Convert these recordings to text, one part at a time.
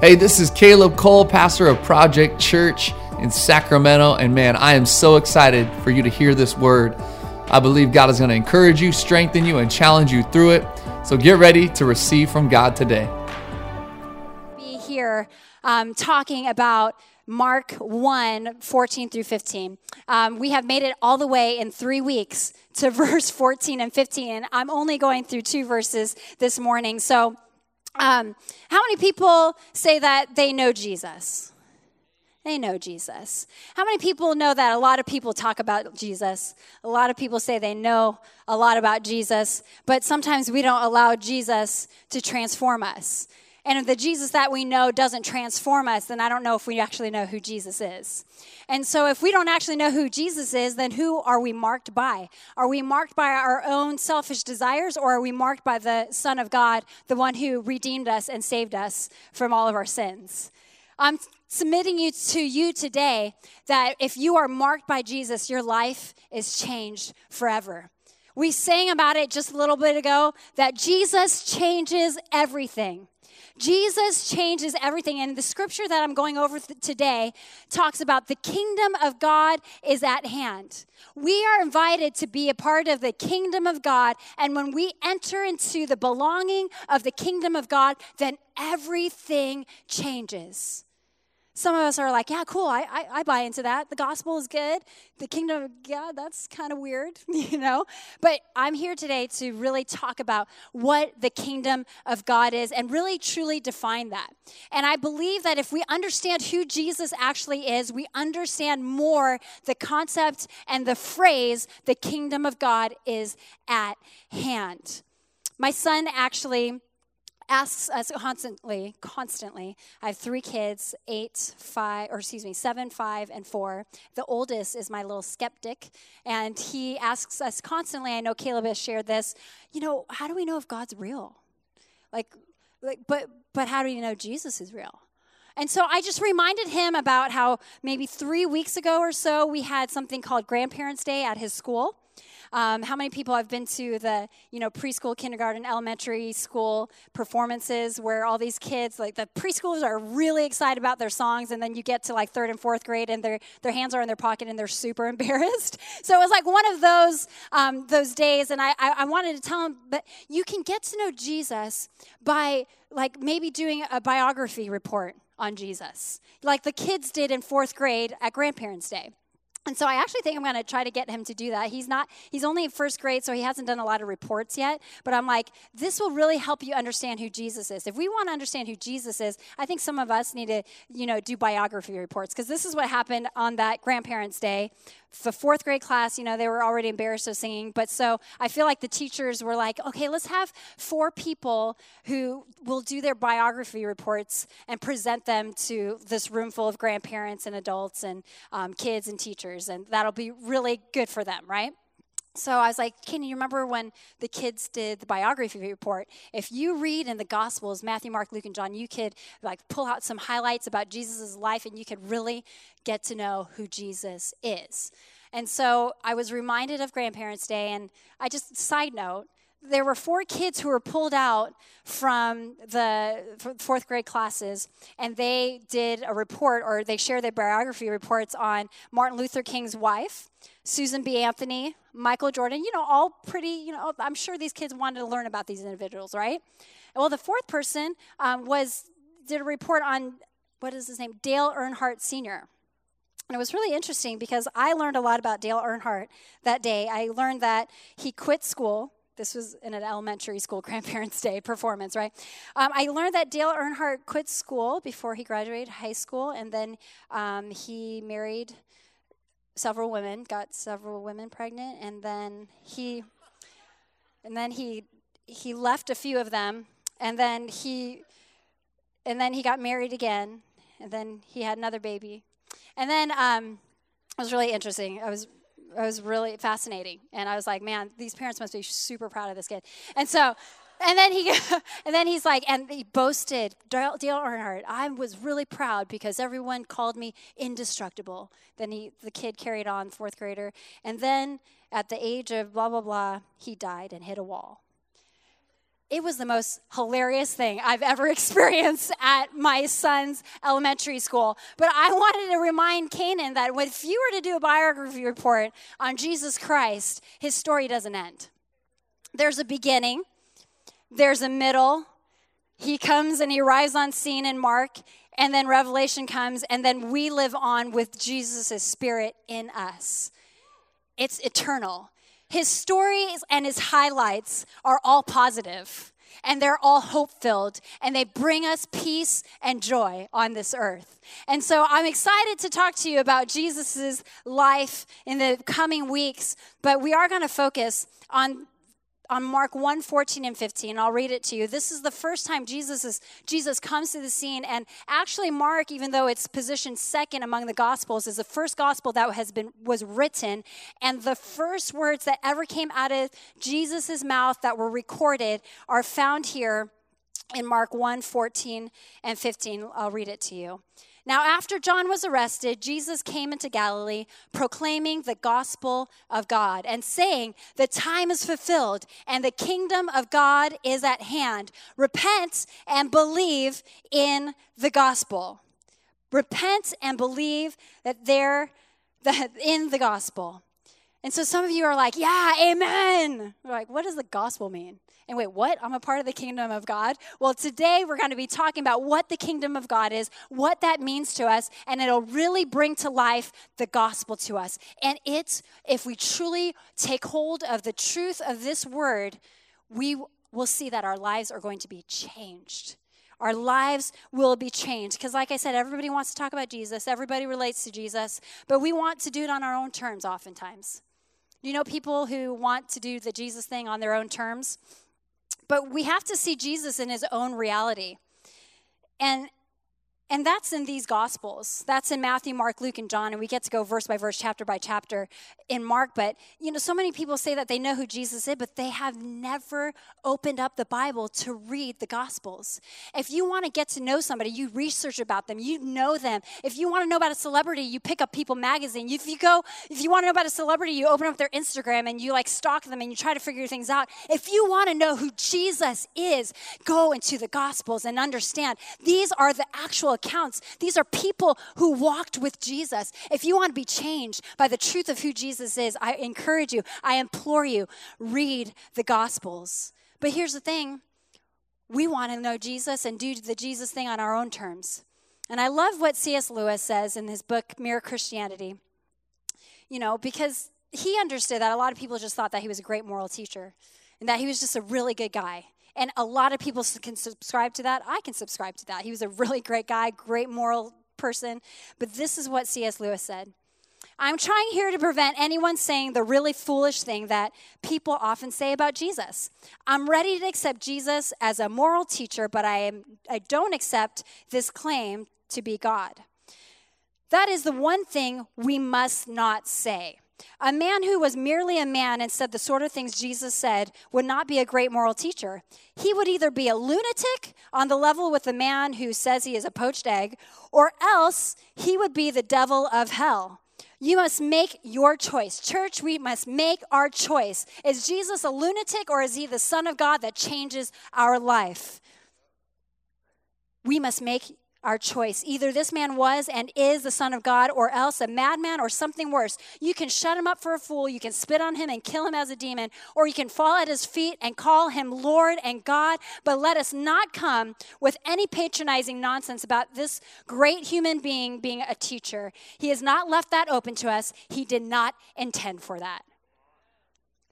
Hey, this is Caleb Cole, pastor of Project Church in Sacramento, and man, I am so excited for you to hear this word. I believe God is going to encourage you, strengthen you, and challenge you through it. So get ready to receive from God today. Be here talking about Mark 1, 14 through 15. We have made it all the way in 3 weeks to verse 14 and 15, and I'm only going through 2 verses this morning. So how many people say that they know Jesus? They know Jesus. How many people know that a lot of people talk about Jesus? A lot of people say they know a lot about Jesus, but sometimes we don't allow Jesus to transform us. And if the Jesus that we know doesn't transform us, then I don't know if we actually know who Jesus is. And so if we don't actually know who Jesus is, then who are we marked by? Are we marked by our own selfish desires, or are we marked by the Son of God, the one who redeemed us and saved us from all of our sins? I'm submitting to you today that if you are marked by Jesus, your life is changed forever. We sang about it just a little bit ago, that Jesus changes everything. Jesus changes everything. And the scripture that I'm going over today talks about the kingdom of God is at hand. We are invited to be a part of the kingdom of God. And when we enter into the belonging of the kingdom of God, then everything changes. Some of us are like, yeah, cool, I buy into that. The gospel is good. The kingdom of God, that's kind of weird, you know. But I'm here today to really talk about what the kingdom of God is and really truly define that. And I believe that if we understand who Jesus actually is, we understand more the concept and the phrase, the kingdom of God is at hand. My son actually asks us constantly. I have 3 kids, 7, 5, and 4. The oldest is my little skeptic, and he asks us constantly, I know Caleb has shared this, you know, how do we know if God's real? But how do you know Jesus is real? And so I just reminded him about how maybe 3 weeks ago or so, we had something called Grandparents' Day at his school. How many people have been to the, preschool, kindergarten, elementary school performances where all these kids, like the preschoolers are really excited about their songs, and then you get to 3rd and 4th grade and their hands are in their pocket and they're super embarrassed. So it was one of those days, and I wanted to tell them, but you can get to know Jesus by maybe doing a biography report on Jesus, like the kids did in 4th grade at Grandparents' Day. And so I actually think I'm going to try to get him to do that. He's only in 1st grade, so he hasn't done a lot of reports yet. But I'm like, this will really help you understand who Jesus is. If we want to understand who Jesus is, I think some of us need to, do biography reports. Because this is what happened on that Grandparents' Day. The 4th grade class, they were already embarrassed of singing. But so I feel like the teachers were like, okay, let's have 4 people who will do their biography reports and present them to this room full of grandparents and adults and kids and teachers. And that'll be really good for them, right? So I was like, can you remember when the kids did the biography report? If you read in the Gospels, Matthew, Mark, Luke, and John, you could pull out some highlights about Jesus' life, and you could really get to know who Jesus is. And so I was reminded of Grandparents' Day, and I just, side note, there were 4 kids who were pulled out from the 4th grade classes, and they did a report, or they shared their biography reports on Martin Luther King's wife, Susan B. Anthony, Michael Jordan, all pretty, I'm sure these kids wanted to learn about these individuals, right? Well, the 4th person did a report on, what is his name, Dale Earnhardt Sr., and it was really interesting because I learned a lot about Dale Earnhardt that day. I learned that he quit school. This was in an elementary school Grandparents' Day performance, right? I learned that Dale Earnhardt quit school before he graduated high school, and then he married several women, got several women pregnant, and then he left a few of them, and then he got married again, and then he had another baby, and then it was really interesting. It was really fascinating, and I was like, man, these parents must be super proud of this kid. And so, and he boasted, Dale Earnhardt, I was really proud because everyone called me indestructible. Then the kid carried on, 4th grader, and then at the age of blah, blah, blah, he died and hit a wall. It was the most hilarious thing I've ever experienced at my son's elementary school. But I wanted to remind Kanan that if you were to do a biography report on Jesus Christ, his story doesn't end. There's a beginning. There's a middle. He comes and he arrives on scene in Mark, and then Revelation comes, and then we live on with Jesus' spirit in us. It's eternal. His stories and his highlights are all positive, and they're all hope-filled, and they bring us peace and joy on this earth. And so I'm excited to talk to you about Jesus' life in the coming weeks, but we are going to focus on Mark 1, 14 and 15. I'll read it to you. This is the first time Jesus comes to the scene. And actually Mark, even though it's positioned second among the Gospels, is the first Gospel that was written. And the first words that ever came out of Jesus' mouth that were recorded are found here in Mark 1, 14 and 15. I'll read it to you. Now, after John was arrested, Jesus came into Galilee, proclaiming the gospel of God and saying, "The time is fulfilled and the kingdom of God is at hand. Repent and believe in the gospel." Repent and believe in the gospel. And so some of you are like, yeah, amen. We're like, what does the gospel mean? And wait, what? I'm a part of the kingdom of God? Well, today we're going to be talking about what the kingdom of God is, what that means to us, and it'll really bring to life the gospel to us. And it's, if we truly take hold of the truth of this word, we will see that our lives are going to be changed. Our lives will be changed. Because like I said, everybody wants to talk about Jesus. Everybody relates to Jesus. But we want to do it on our own terms oftentimes. You know, people who want to do the Jesus thing on their own terms. But we have to see Jesus in his own reality. And that's in these Gospels. That's in Matthew, Mark, Luke, and John. And we get to go verse by verse, chapter by chapter in Mark. But, you know, so many people say that they know who Jesus is, but they have never opened up the Bible to read the Gospels. If you want to get to know somebody, you research about them. You know them. If you want to know about a celebrity, you pick up People magazine. If you want to know about a celebrity, you open up their Instagram and you, like, stalk them and you try to figure things out. If you want to know who Jesus is, go into the Gospels and understand these are the actual accounts. These are people who walked with Jesus. If you want to be changed by the truth of who Jesus is, I encourage you, I implore you, read the Gospels. But here's the thing. We want to know Jesus and do the Jesus thing on our own terms. And I love what C.S. Lewis says in his book, Mere Christianity, you know, because he understood that a lot of people just thought that he was a great moral teacher and that he was just a really good guy. And a lot of people can subscribe to that. I can subscribe to that. He was a really great guy, great moral person. But this is what C.S. Lewis said. "I'm trying here to prevent anyone saying the really foolish thing that people often say about Jesus. I'm ready to accept Jesus as a moral teacher, but I don't accept this claim to be God. That is the one thing we must not say. A man who was merely a man and said the sort of things Jesus said would not be a great moral teacher. He would either be a lunatic on the level with the man who says he is a poached egg, or else he would be the devil of hell. You must make your choice." Church, we must make our choice. Is Jesus a lunatic, or is he the Son of God that changes our life? We must make our choice. Either this man was and is the Son of God, or else a madman or something worse. You can shut him up for a fool. You can spit on him and kill him as a demon, or you can fall at his feet and call him Lord and God. But let us not come with any patronizing nonsense about this great human being being a teacher. He has not left that open to us. He did not intend for that."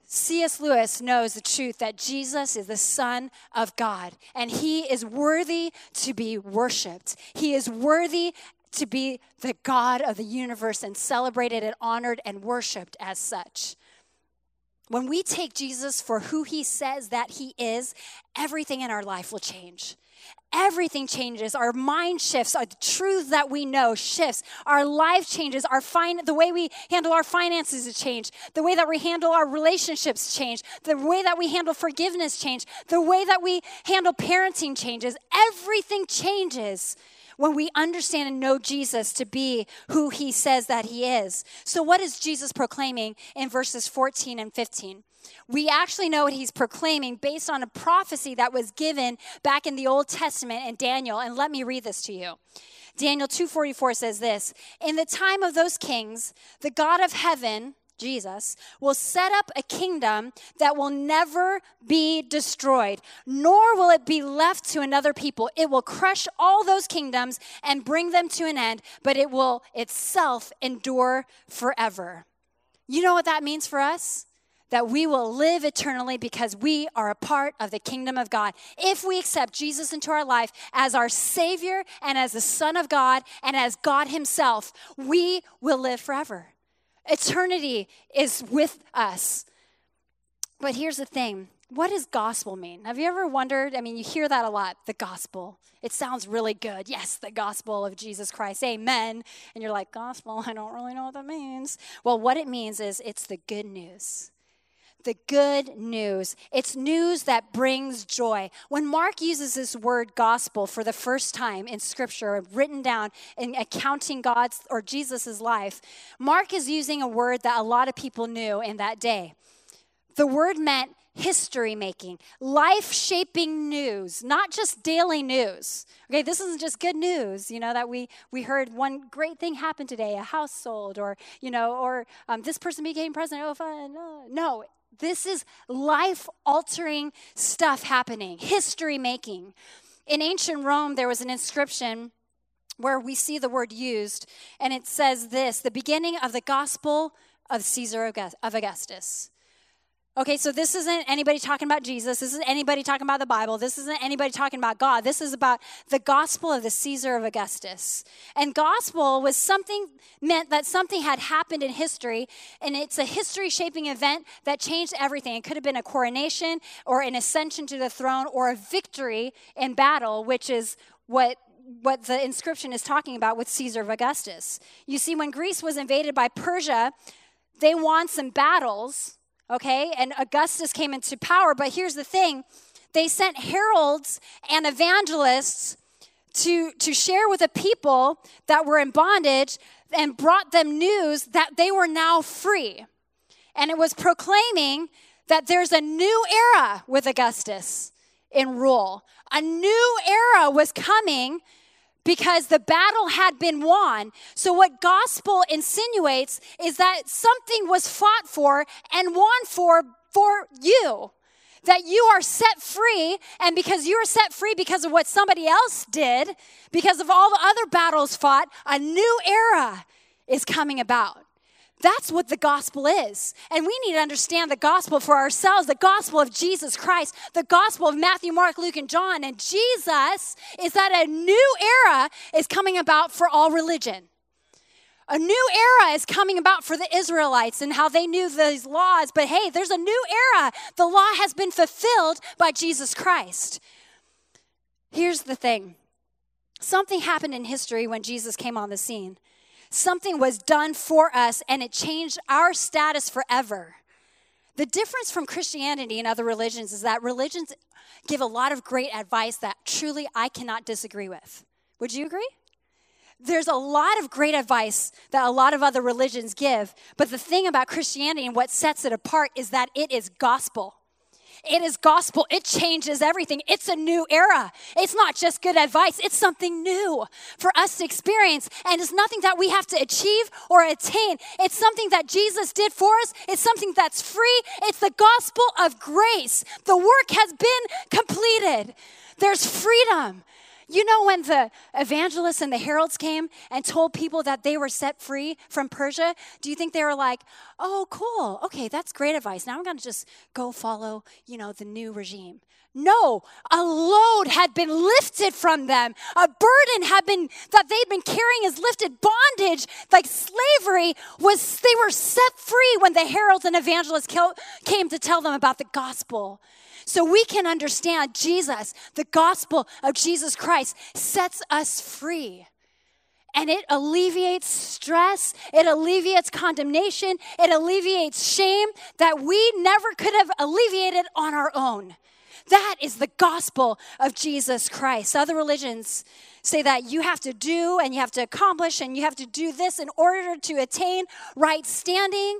C.S. Lewis knows the truth that Jesus is the Son of God, and he is worthy to be worshiped. He is worthy to be the God of the universe and celebrated and honored and worshiped as such. When we take Jesus for who he says that he is, everything in our life will change. Everything changes. Our mind shifts. Our truth that we know shifts. Our life changes. The way we handle our finances change. The way that we handle our relationships change. The way that we handle forgiveness change. The way that we handle parenting changes. Everything changes when we understand and know Jesus to be who he says that he is. So what is Jesus proclaiming in verses 14 and 15? We actually know what he's proclaiming based on a prophecy that was given back in the Old Testament in Daniel. And let me read this to you. Daniel 2:44 says this, "In the time of those kings, the God of heaven, Jesus, will set up a kingdom that will never be destroyed, nor will it be left to another people. It will crush all those kingdoms and bring them to an end, but it will itself endure forever." You know what that means for us? That we will live eternally because we are a part of the kingdom of God. If we accept Jesus into our life as our Savior and as the Son of God and as God himself, we will live forever. Eternity is with us. But here's the thing. What does gospel mean? Have you ever wondered? I mean, you hear that a lot, the gospel. It sounds really good. Yes, the gospel of Jesus Christ. Amen. And you're like, gospel, I don't really know what that means. Well, what it means is it's the good news. The good news. It's news that brings joy. When Mark uses this word gospel for the first time in scripture, written down in accounting God's or Jesus's life, Mark is using a word that a lot of people knew in that day. The word meant history-making, life-shaping news, not just daily news. Okay, this isn't just good news, you know, that we heard one great thing happen today, a house sold, or, you know, or this person became president. Oh, fun. No. This is life-altering stuff happening, history-making. In ancient Rome, there was an inscription where we see the word used, and it says this, "The beginning of the gospel of Caesar Augustus." Okay, so this isn't anybody talking about Jesus. This isn't anybody talking about the Bible. This isn't anybody talking about God. This is about the gospel of the Caesar of Augustus. And gospel was something, meant that something had happened in history, and it's a history-shaping event that changed everything. It could have been a coronation or an ascension to the throne or a victory in battle, which is what the inscription is talking about with Caesar of Augustus. You see, when Greece was invaded by Persia, they won some battles. Okay, and Augustus came into power, but here's the thing. They sent heralds and evangelists to share with the people that were in bondage and brought them news that they were now free. And it was proclaiming that there's a new era with Augustus in rule. A new era was coming because the battle had been won. So what gospel insinuates is that something was fought for and won for you. That you are set free, and because you are set free because of what somebody else did, because of all the other battles fought, a new era is coming about. That's what the gospel is. And we need to understand the gospel for ourselves, the gospel of Jesus Christ, the gospel of Matthew, Mark, Luke, and John. And Jesus is that a new era is coming about for all religion. A new era is coming about for the Israelites and how they knew these laws. But hey, there's a new era. The law has been fulfilled by Jesus Christ. Here's the thing. Something happened in history when Jesus came on the scene. Something was done for us, and it changed our status forever. The difference from Christianity and other religions is that religions give a lot of great advice that truly I cannot disagree with. Would you agree? There's a lot of great advice that a lot of other religions give, but the thing about Christianity and what sets it apart is that it is gospel. It is gospel. It changes everything. It's a new era. It's not just good advice. It's something new for us to experience. And it's nothing that we have to achieve or attain. It's something that Jesus did for us. It's something that's free. It's the gospel of grace. The work has been completed. There's freedom. You know, when the evangelists and the heralds came and told people that they were set free from Persia, do you think they were like, oh, cool, okay, that's great advice. Now I'm going to just go follow, you know, the new regime. No, a load had been lifted from them. A burden had been, that they'd been carrying as lifted, bondage, like slavery was, they were set free when the heralds and evangelists came to tell them about the gospel. So we can understand Jesus, the gospel of Jesus Christ, sets us free. And it alleviates stress, it alleviates condemnation, it alleviates shame that we never could have alleviated on our own. That is the gospel of Jesus Christ. Other religions say that you have to do and you have to accomplish and you have to do this in order to attain right standing.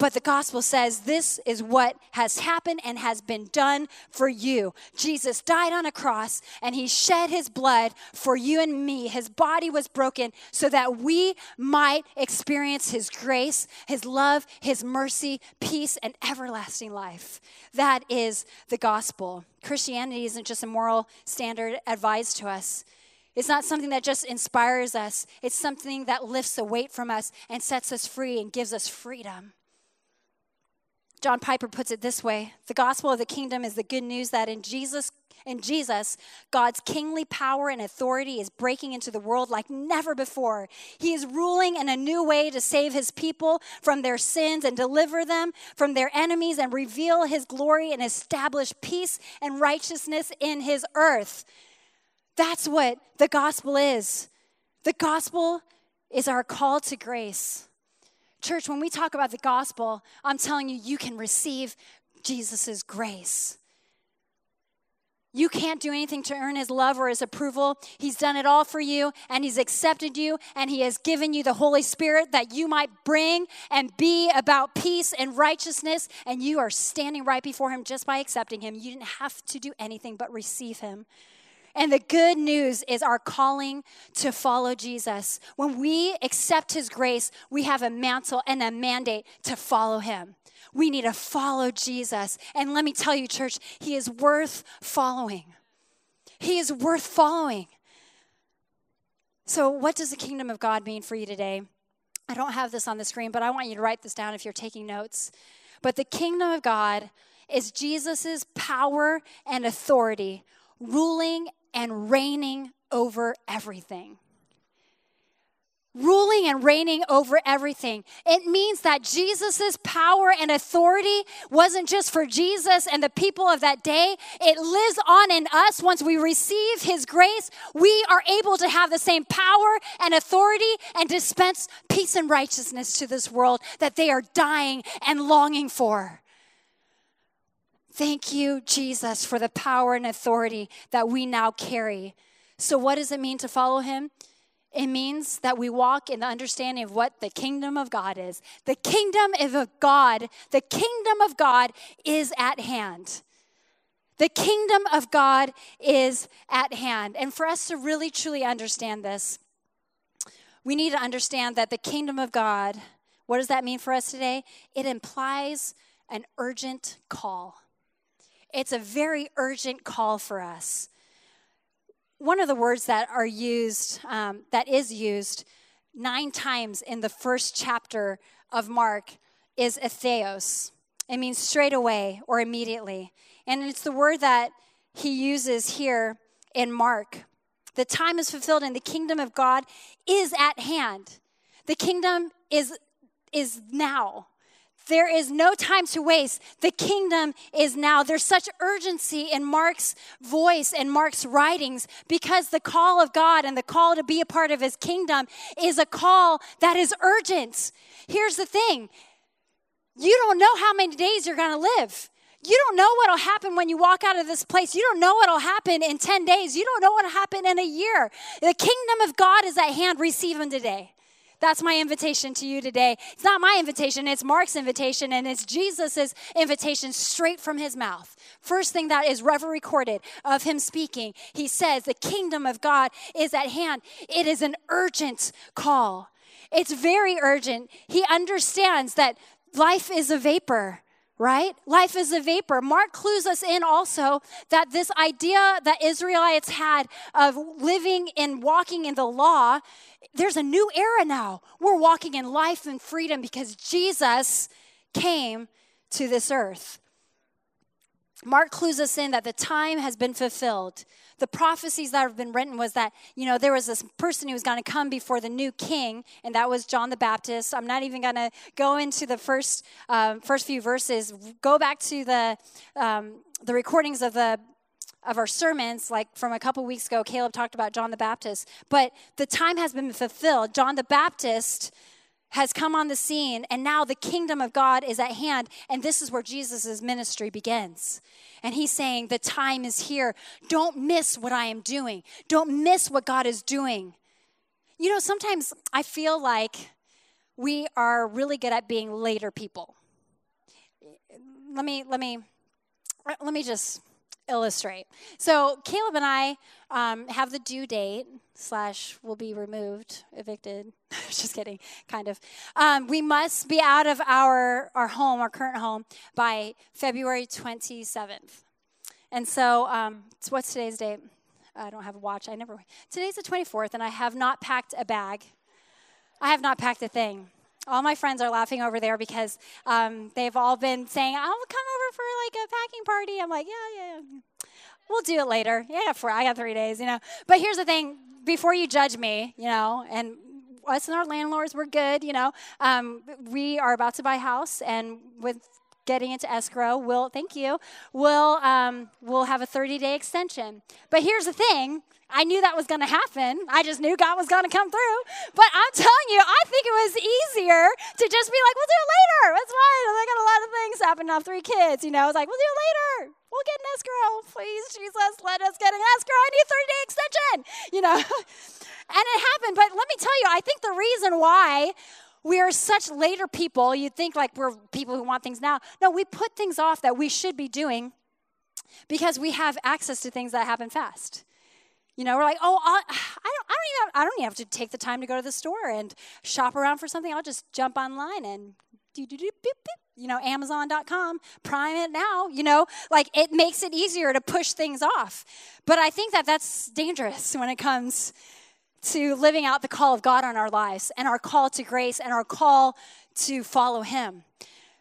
But the gospel says this is what has happened and has been done for you. Jesus died on a cross and he shed his blood for you and me. His body was broken so that we might experience his grace, his love, his mercy, peace, and everlasting life. That is the gospel. Christianity isn't just a moral standard advised to us. It's not something that just inspires us. It's something that lifts the weight from us and sets us free and gives us freedom. John Piper puts it this way: the gospel of the kingdom is the good news that in Jesus, God's kingly power and authority is breaking into the world like never before. He is ruling in a new way to save his people from their sins and deliver them from their enemies and reveal his glory and establish peace and righteousness in his earth. That's what the gospel is. The gospel is our call to grace. Church, when we talk about the gospel, I'm telling you, you can receive Jesus' grace. You can't do anything to earn his love or his approval. He's done it all for you, and he's accepted you, and he has given you the Holy Spirit that you might bring and be about peace and righteousness, and you are standing right before him just by accepting him. You didn't have to do anything but receive him. And the good news is our calling to follow Jesus. When we accept his grace, we have a mantle and a mandate to follow him. We need to follow Jesus. And let me tell you, church, he is worth following. He is worth following. So what does the kingdom of God mean for you today? I don't have this on the screen, but I want you to write this down if you're taking notes. But the kingdom of God is Jesus' power and authority, ruling and reigning over everything. Ruling and reigning over everything. It means that Jesus' power and authority wasn't just for Jesus and the people of that day. It lives on in us. Once we receive his grace, we are able to have the same power and authority and dispense peace and righteousness to this world that they are dying and longing for. Thank you, Jesus, for the power and authority that we now carry. So what does it mean to follow him? It means that we walk in the understanding of what the kingdom of God is. The kingdom of God is at hand. The kingdom of God is at hand. And for us to really, truly understand this, we need to understand that the kingdom of God, what does that mean for us today? It implies an urgent call. It's a very urgent call for us. One of the words that are used, that is used 9 times in the first chapter of Mark is etheios. It means straight away or immediately. And it's the word that he uses here in Mark. The time is fulfilled and the kingdom of God is at hand. The kingdom is now. There is no time to waste. The kingdom is now. There's such urgency in Mark's voice and Mark's writings because the call of God and the call to be a part of his kingdom is a call that is urgent. Here's the thing. You don't know how many days you're going to live. You don't know what will happen when you walk out of this place. You don't know what will happen in 10 days. You don't know what will happen in a year. The kingdom of God is at hand. Receive him today. That's my invitation to you today. It's not my invitation, it's Mark's invitation, and it's Jesus' invitation straight from his mouth. First thing that is ever recorded of him speaking, he says, the kingdom of God is at hand. It is an urgent call. It's very urgent. He understands that life is a vapor, right? Life is a vapor. Mark clues us in also that this idea that Israelites had of living and walking in the law, there's a new era now. We're walking in life and freedom because Jesus came to this earth. Mark clues us in that the time has been fulfilled. The prophecies that have been written was that, there was this person who was going to come before the new king, and that was John the Baptist. I'm not even going to go into the first few verses. Go back to the recordings of our sermons, like from a couple weeks ago. Caleb talked about John the Baptist. But the time has been fulfilled. John the Baptist has come on the scene, and now the kingdom of God is at hand, and this is where Jesus' ministry begins. And he's saying, the time is here. Don't miss what I am doing. Don't miss what God is doing. You know, sometimes I feel like we are really good at being later people. Let me just illustrate. So Caleb and I have the due date / will be removed, evicted. Just kidding, kind of. We must be out of our home, our current home, by February 27th. And so, so what's today's date? I don't have a watch. Today's the 24th, and I have not packed a bag. I have not packed a thing. All my friends are laughing over there because they've all been saying, I'll come over for like a packing party. I'm like, yeah. We'll do it later. Yeah, I got 3 days, you know. But here's the thing. Before you judge me, you know, and us and our landlords, we're good, you know. We are about to buy a house, and with getting into escrow, we'll have a 30-day extension. But here's the thing. I knew that was going to happen. I just knew God was going to come through. But I'm telling you, I think it was easier to just be like, we'll do it later. That's fine. I got a lot of things happening. I have 3 kids, you know. It's like, we'll do it later. We'll get an escrow. Please, Jesus, let us get an escrow. I need a 30-day extension, you know. And it happened. But let me tell you, I think the reason why we are such later people, you'd think like we're people who want things now. No, we put things off that we should be doing because we have access to things that happen fast. You know, we're like, oh, I don't even have to take the time to go to the store and shop around for something. I'll just jump online and you know, Amazon.com, prime it now. You know, like it makes it easier to push things off. But I think that that's dangerous when it comes to living out the call of God on our lives and our call to grace and our call to follow Him.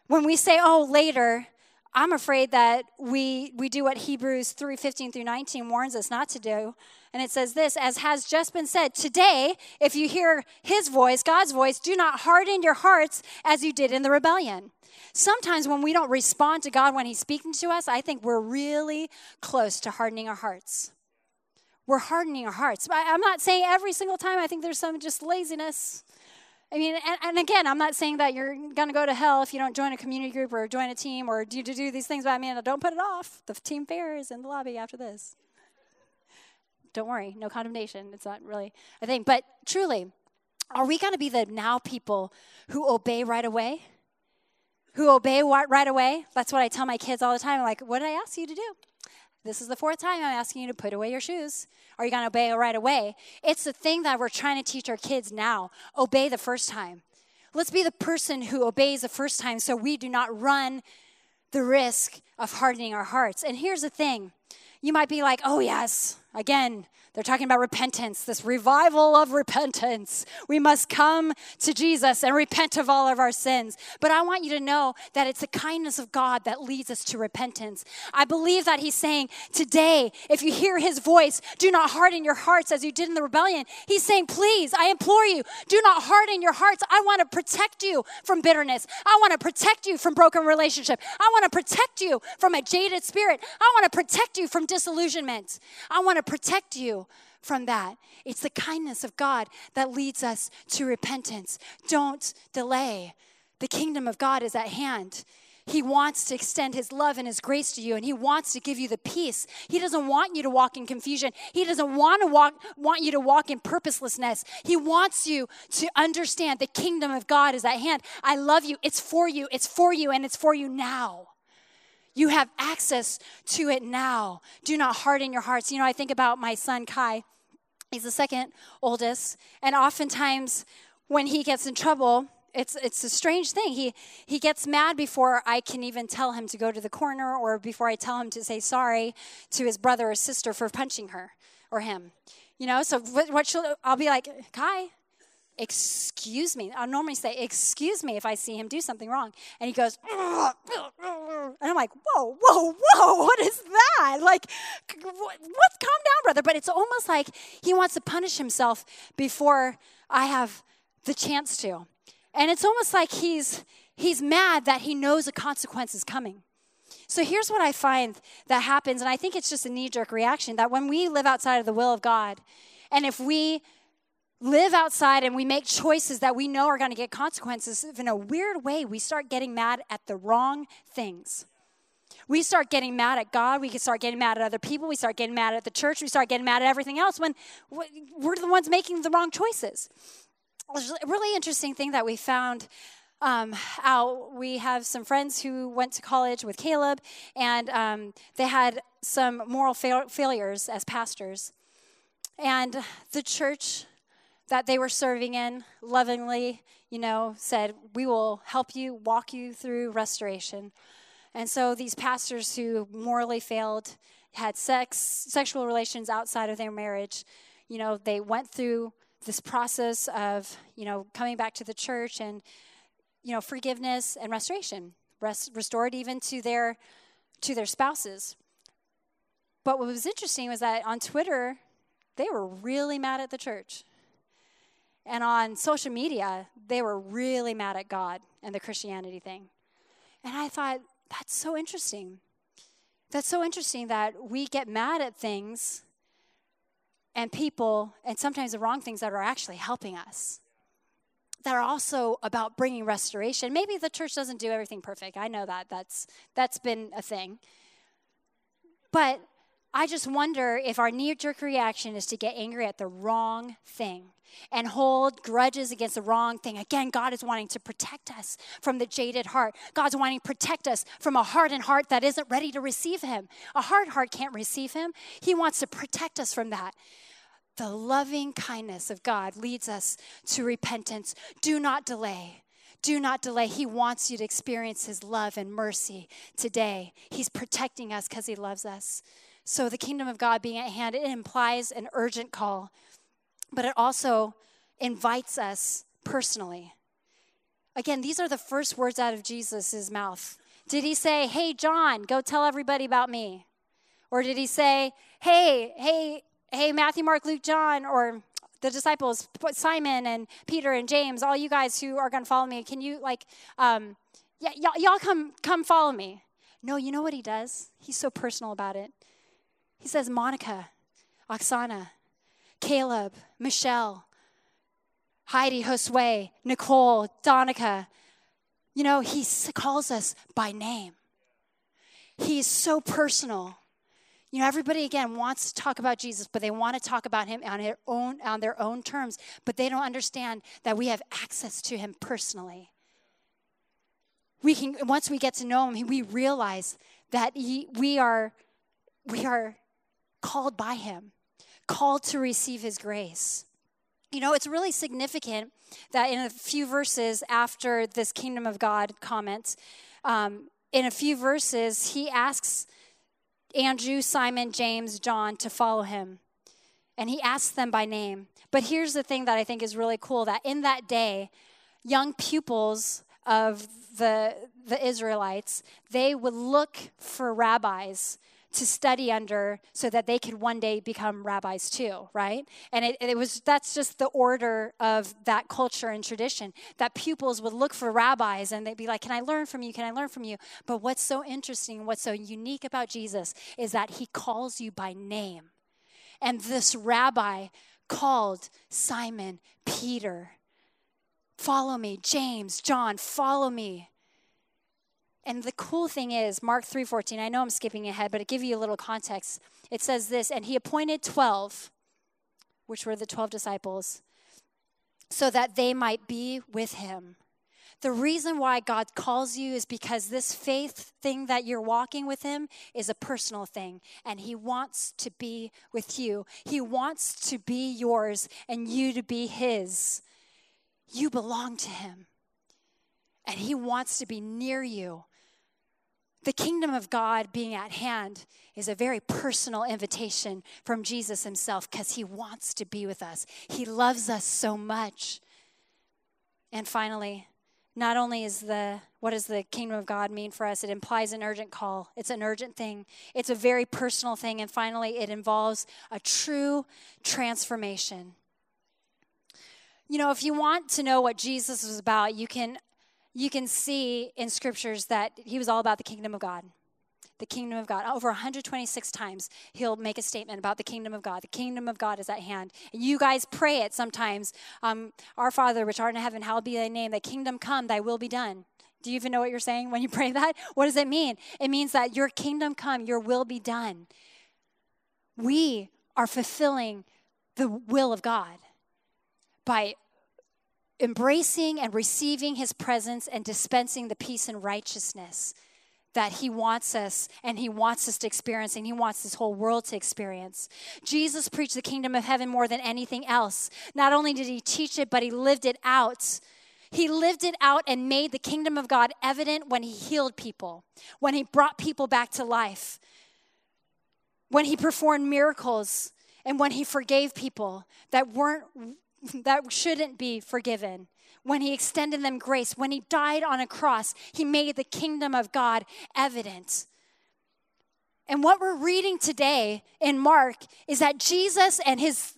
When we say, oh, later, I'm afraid that we do what Hebrews 3:15 through 19 warns us not to do. And it says this, as has just been said, today, if you hear His voice, God's voice, do not harden your hearts as you did in the rebellion. Sometimes when we don't respond to God when He's speaking to us, I think we're really close to hardening our hearts. We're hardening our hearts. I'm not saying every single time. I think there's some just laziness. I mean, and again, I'm not saying that you're going to go to hell if you don't join a community group or join a team or do these things. But I mean, don't put it off. The team fair is in the lobby after this. Don't worry, no condemnation. It's not really a thing. But truly, are we going to be the now people who obey right away? Who obey right away? That's what I tell my kids all the time. I'm like, what did I ask you to do? This is the 4th time I'm asking you to put away your shoes. Are you going to obey right away? It's the thing that we're trying to teach our kids now. Obey the first time. Let's be the person who obeys the first time so we do not run the risk of hardening our hearts. And here's the thing. You might be like, oh, yes, again, they're talking about repentance, this revival of repentance. We must come to Jesus and repent of all of our sins. But I want you to know that it's the kindness of God that leads us to repentance. I believe that He's saying, today, if you hear His voice, do not harden your hearts as you did in the rebellion. He's saying, please, I implore you, do not harden your hearts. I want to protect you from bitterness. I want to protect you from broken relationship. I want to protect you from a jaded spirit. I want to protect you from disillusionment. I want to protect you from that. It's the kindness of God that leads us to repentance. Don't delay. The kingdom of God is at hand. He wants to extend His love and His grace to you, and He wants to give you the peace. He doesn't want you to walk in confusion. He doesn't want you to walk in purposelessness. He wants you to understand the kingdom of God is at hand. I love you. It's for you. It's for you, and it's for you now. You have access to it now. Do not harden your hearts. You know, I think about my son, Kai. He's the 2nd oldest. And oftentimes when he gets in trouble, it's a strange thing. He gets mad before I can even tell him to go to the corner or before I tell him to say sorry to his brother or sister for punching her or him. You know, so I'll be like, Kai, excuse me. I'll normally say, excuse me if I see him do something wrong. And he goes, ugh, ugh, ugh. And I'm like, whoa, what is that? Like, what's, calm down, brother. But it's almost like he wants to punish himself before I have the chance to. And it's almost like he's mad that he knows the consequence is coming. So here's what I find that happens, and I think it's just a knee-jerk reaction, that when we live outside of the will of God, and if we live outside and we make choices that we know are going to get consequences, in a weird way, we start getting mad at the wrong things. We start getting mad at God. We can start getting mad at other people. We start getting mad at the church. We start getting mad at everything else when we're the ones making the wrong choices. There's a really interesting thing that we found out. We have some friends who went to college with Caleb, and they had some moral failures as pastors. And the church that they were serving in lovingly, you know, said, "We will help you, walk you through restoration." And so these pastors who morally failed, had sexual relations outside of their marriage, you know, they went through this process of, you know, coming back to the church and, you know, forgiveness and restoration, restored even to their spouses. But what was interesting was that on Twitter, they were really mad at the church. And on social media, they were really mad at God and the Christianity thing. And I thought, that's so interesting. That's so interesting that we get mad at things and people, and sometimes the wrong things that are actually helping us, that are also about bringing restoration. Maybe the church doesn't do everything perfect. I know that. That's been a thing. But I just wonder if our knee-jerk reaction is to get angry at the wrong thing and hold grudges against the wrong thing. Again, God is wanting to protect us from the jaded heart. God's wanting to protect us from a hardened heart that isn't ready to receive him. A hard heart can't receive him. He wants to protect us from that. The loving kindness of God leads us to repentance. Do not delay. Do not delay. He wants you to experience his love and mercy today. He's protecting us because he loves us. So the kingdom of God being at hand, it implies an urgent call. But it also invites us personally. Again, these are the first words out of Jesus' mouth. Did he say, "Hey, John, go tell everybody about me"? Or did he say, hey, Matthew, Mark, Luke, John, or the disciples, Simon and Peter and James, all you guys who are going to follow me, can you, like, y'all come follow me? No, you know what he does? He's so personal about it. He says, Monica, Oksana, Caleb, Michelle, Heidi, Josue, Nicole, Donica. You know, he calls us by name. He is so personal. You know, everybody, again, wants to talk about Jesus, but they want to talk about him on their own terms, but they don't understand that we have access to him personally. We can, once we get to know him, we realize that we are called by him. Called to receive his grace. You know, it's really significant that in a few verses after this kingdom of God comment, in a few verses, he asks Andrew, Simon, James, John to follow him. And he asks them by name. But here's the thing that I think is really cool, that in that day, young pupils of the Israelites, they would look for rabbis to study under so that they could one day become rabbis too, right? And that's just the order of that culture and tradition, that pupils would look for rabbis and they'd be like, can I learn from you? But what's so interesting, what's so unique about Jesus is that he calls you by name. And this rabbi called Simon, Peter, follow me, James, John, follow me. And the cool thing is, Mark 3:14, I know I'm skipping ahead, but to give you a little context, it says this, and he appointed 12, which were the 12 disciples, so that they might be with him. The reason why God calls you is because this faith thing that you're walking with him is a personal thing, and he wants to be with you. He wants to be yours and you to be his. You belong to him, and he wants to be near you. The kingdom of God being at hand is a very personal invitation from Jesus himself because he wants to be with us. He loves us so much. And finally, not only is what does the kingdom of God mean for us? It implies an urgent call. It's an urgent thing. It's a very personal thing. And finally, it involves a true transformation. You know, if you want to know what Jesus was about, you can see in scriptures that he was all about the kingdom of God. the kingdom of God. Over 126 times, he'll make a statement about the kingdom of God. The kingdom of God is at hand. And you guys pray it sometimes. Our Father, which art in heaven, hallowed be thy name. Thy kingdom come, thy will be done. Do you even know what you're saying when you pray that? What does it mean? It means that your kingdom come, your will be done. We are fulfilling the will of God by embracing and receiving his presence and dispensing the peace and righteousness that he wants us, and he wants us to experience, and he wants this whole world to experience. Jesus preached the kingdom of heaven more than anything else. Not only did he teach it, but he lived it out. He lived it out and made the kingdom of God evident when he healed people, when he brought people back to life, when he performed miracles, and when he forgave people that shouldn't be forgiven, when he extended them grace, when he died on a cross, he made the kingdom of God evident. And what we're reading today in Mark is that Jesus and his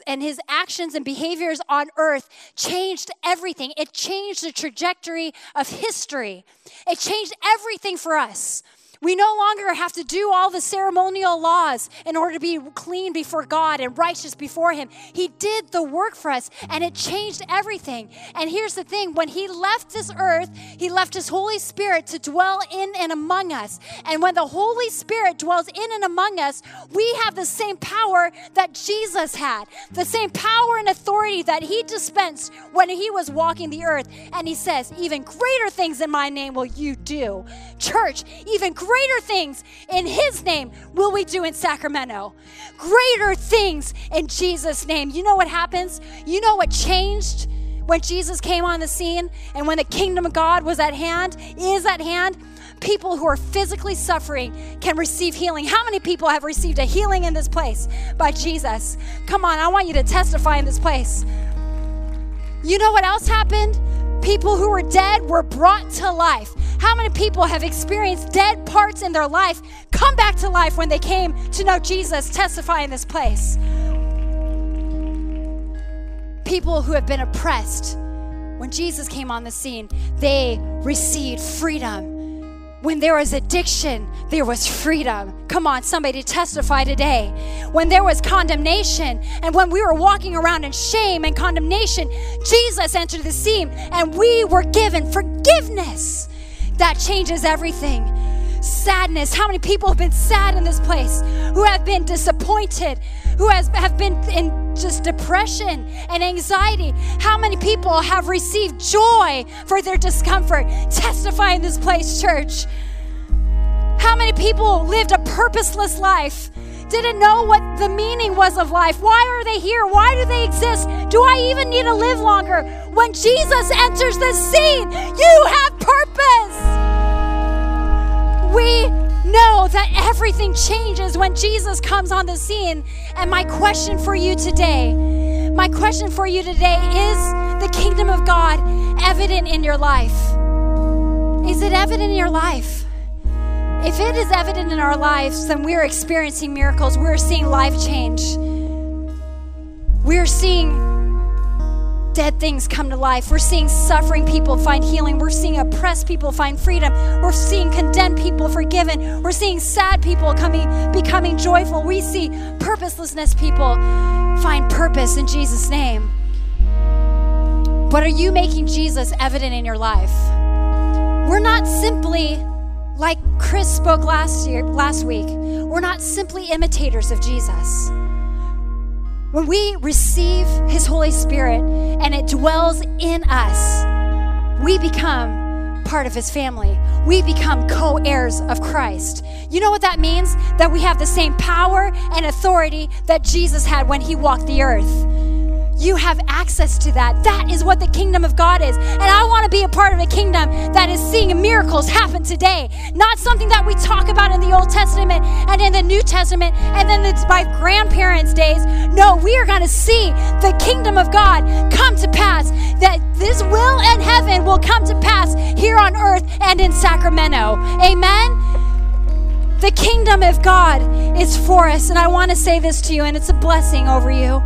actions and behaviors on earth changed everything. It changed the trajectory of history. It changed everything for us. We no longer have to do all the ceremonial laws in order to be clean before God and righteous before him. He did the work for us, and it changed everything. And here's the thing. When he left this earth, he left his Holy Spirit to dwell in and among us. And when the Holy Spirit dwells in and among us, we have the same power that Jesus had, the same power and authority that he dispensed when he was walking the earth. And he says, even greater things in my name will you do. Church, even greater things in his name will we do in Sacramento. Greater things in Jesus' name. You know what happens? You know what changed when Jesus came on the scene and when the kingdom of God was at hand, is at hand? People who are physically suffering can receive healing. How many people have received a healing in this place by Jesus? Come on, I want you to testify in this place. You know what else happened? People who were dead were brought to life. How many people have experienced dead parts in their life come back to life when they came to know Jesus? Testify in this place. People who have been oppressed, when Jesus came on the scene, they received freedom. When there was addiction, there was freedom. Come on, somebody testify today. When there was condemnation, and when we were walking around in shame and condemnation, Jesus entered the scene and we were given forgiveness. That changes everything. Sadness. How many people have been sad in this place? Who have been disappointed? Who have been in just depression and anxiety? How many people have received joy for their discomfort? Testify in this place, church. How many people lived a purposeless life? Didn't know what the meaning was of life? Why are they here? Why do they exist? Do I even need to live longer? When Jesus enters the scene, you have purpose. We know that everything changes when Jesus comes on the scene. And my question for you today is, the kingdom of God evident in your life? Is it evident in your life? If it is evident in our lives, then we're experiencing miracles. We're seeing life change. We're seeing dead things come to life. We're seeing suffering people find healing. We're seeing oppressed people find freedom. We're seeing condemned people forgiven. We're seeing sad people becoming joyful. We see purposelessness people find purpose in Jesus' name. But are you making Jesus evident in your life? We're not simply, like Chris spoke last week, we're not simply imitators of Jesus. When we receive his Holy Spirit and it dwells in us, we become part of his family. We become co-heirs of Christ. You know what that means? That we have the same power and authority that Jesus had when he walked the earth. You have access to that. That is what the kingdom of God is. And I want to be a part of a kingdom that is seeing miracles happen today. Not something that we talk about in the Old Testament and in the New Testament and then it's my grandparents' days. No, we are going to see the kingdom of God come to pass, that this will in heaven will come to pass here on earth and in Sacramento. Amen? The kingdom of God is for us, and I want to say this to you, and it's a blessing over you.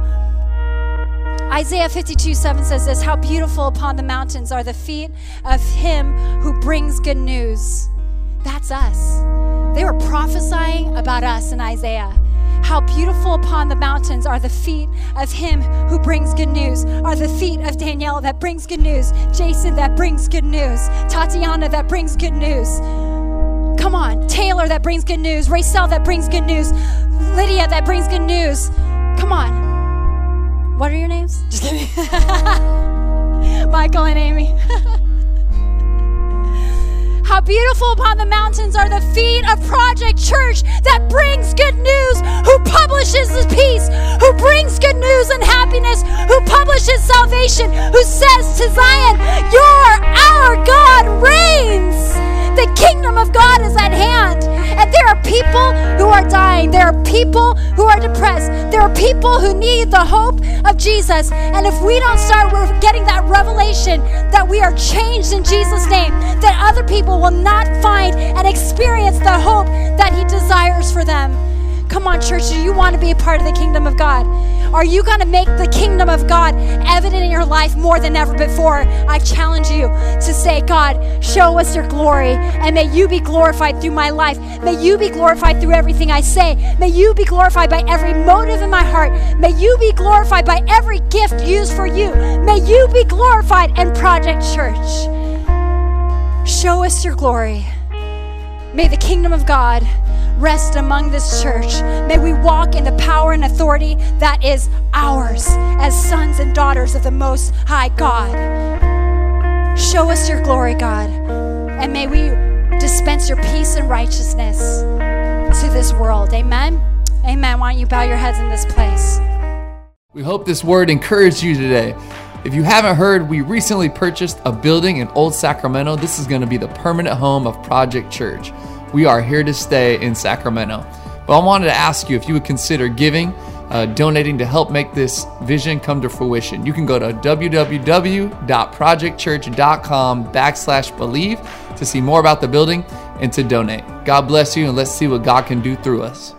Isaiah 52:7 says this: how beautiful upon the mountains are the feet of him who brings good news. That's us. They were prophesying about us in Isaiah. How beautiful upon the mountains are the feet of him who brings good news, are the feet of Danielle that brings good news, Jason that brings good news, Tatiana that brings good news. Come on, Taylor that brings good news, Rachel that brings good news, Lydia that brings good news. Come on. What are your names? Just kidding. Michael and Amy. How beautiful upon the mountains are the feet of Project Church that brings good news, who publishes peace, who brings good news and happiness, who publishes salvation, who says to Zion, our God reigns. The kingdom of God is at hand. And there are people who are dying. There are people who are depressed. There are people who need the hope of Jesus. And if we don't start getting that revelation that we are changed in Jesus' name, that other people will not find and experience the hope that he desires for them. Come on, church, do you want to be a part of the kingdom of God? Are you going to make the kingdom of God evident in your life more than ever before? I challenge you to say, God, show us your glory, and may you be glorified through my life. May you be glorified through everything I say. May you be glorified by every motive in my heart. May you be glorified by every gift used for you. May you be glorified in Project Church. Show us your glory. May the kingdom of God rest among this church. May we walk in the power and authority that is ours as sons and daughters of the Most High God. Show us your glory, God, and may we dispense your peace and righteousness to this world. Amen? Amen. Why don't you bow your heads in this place? We hope this word encouraged you today. If you haven't heard, we recently purchased a building in Old Sacramento. This is going to be the permanent home of Project Church. We are here to stay in Sacramento. But I wanted to ask you if you would consider giving, donating to help make this vision come to fruition. You can go to www.projectchurch.com/believe to see more about the building and to donate. God bless you, and let's see what God can do through us.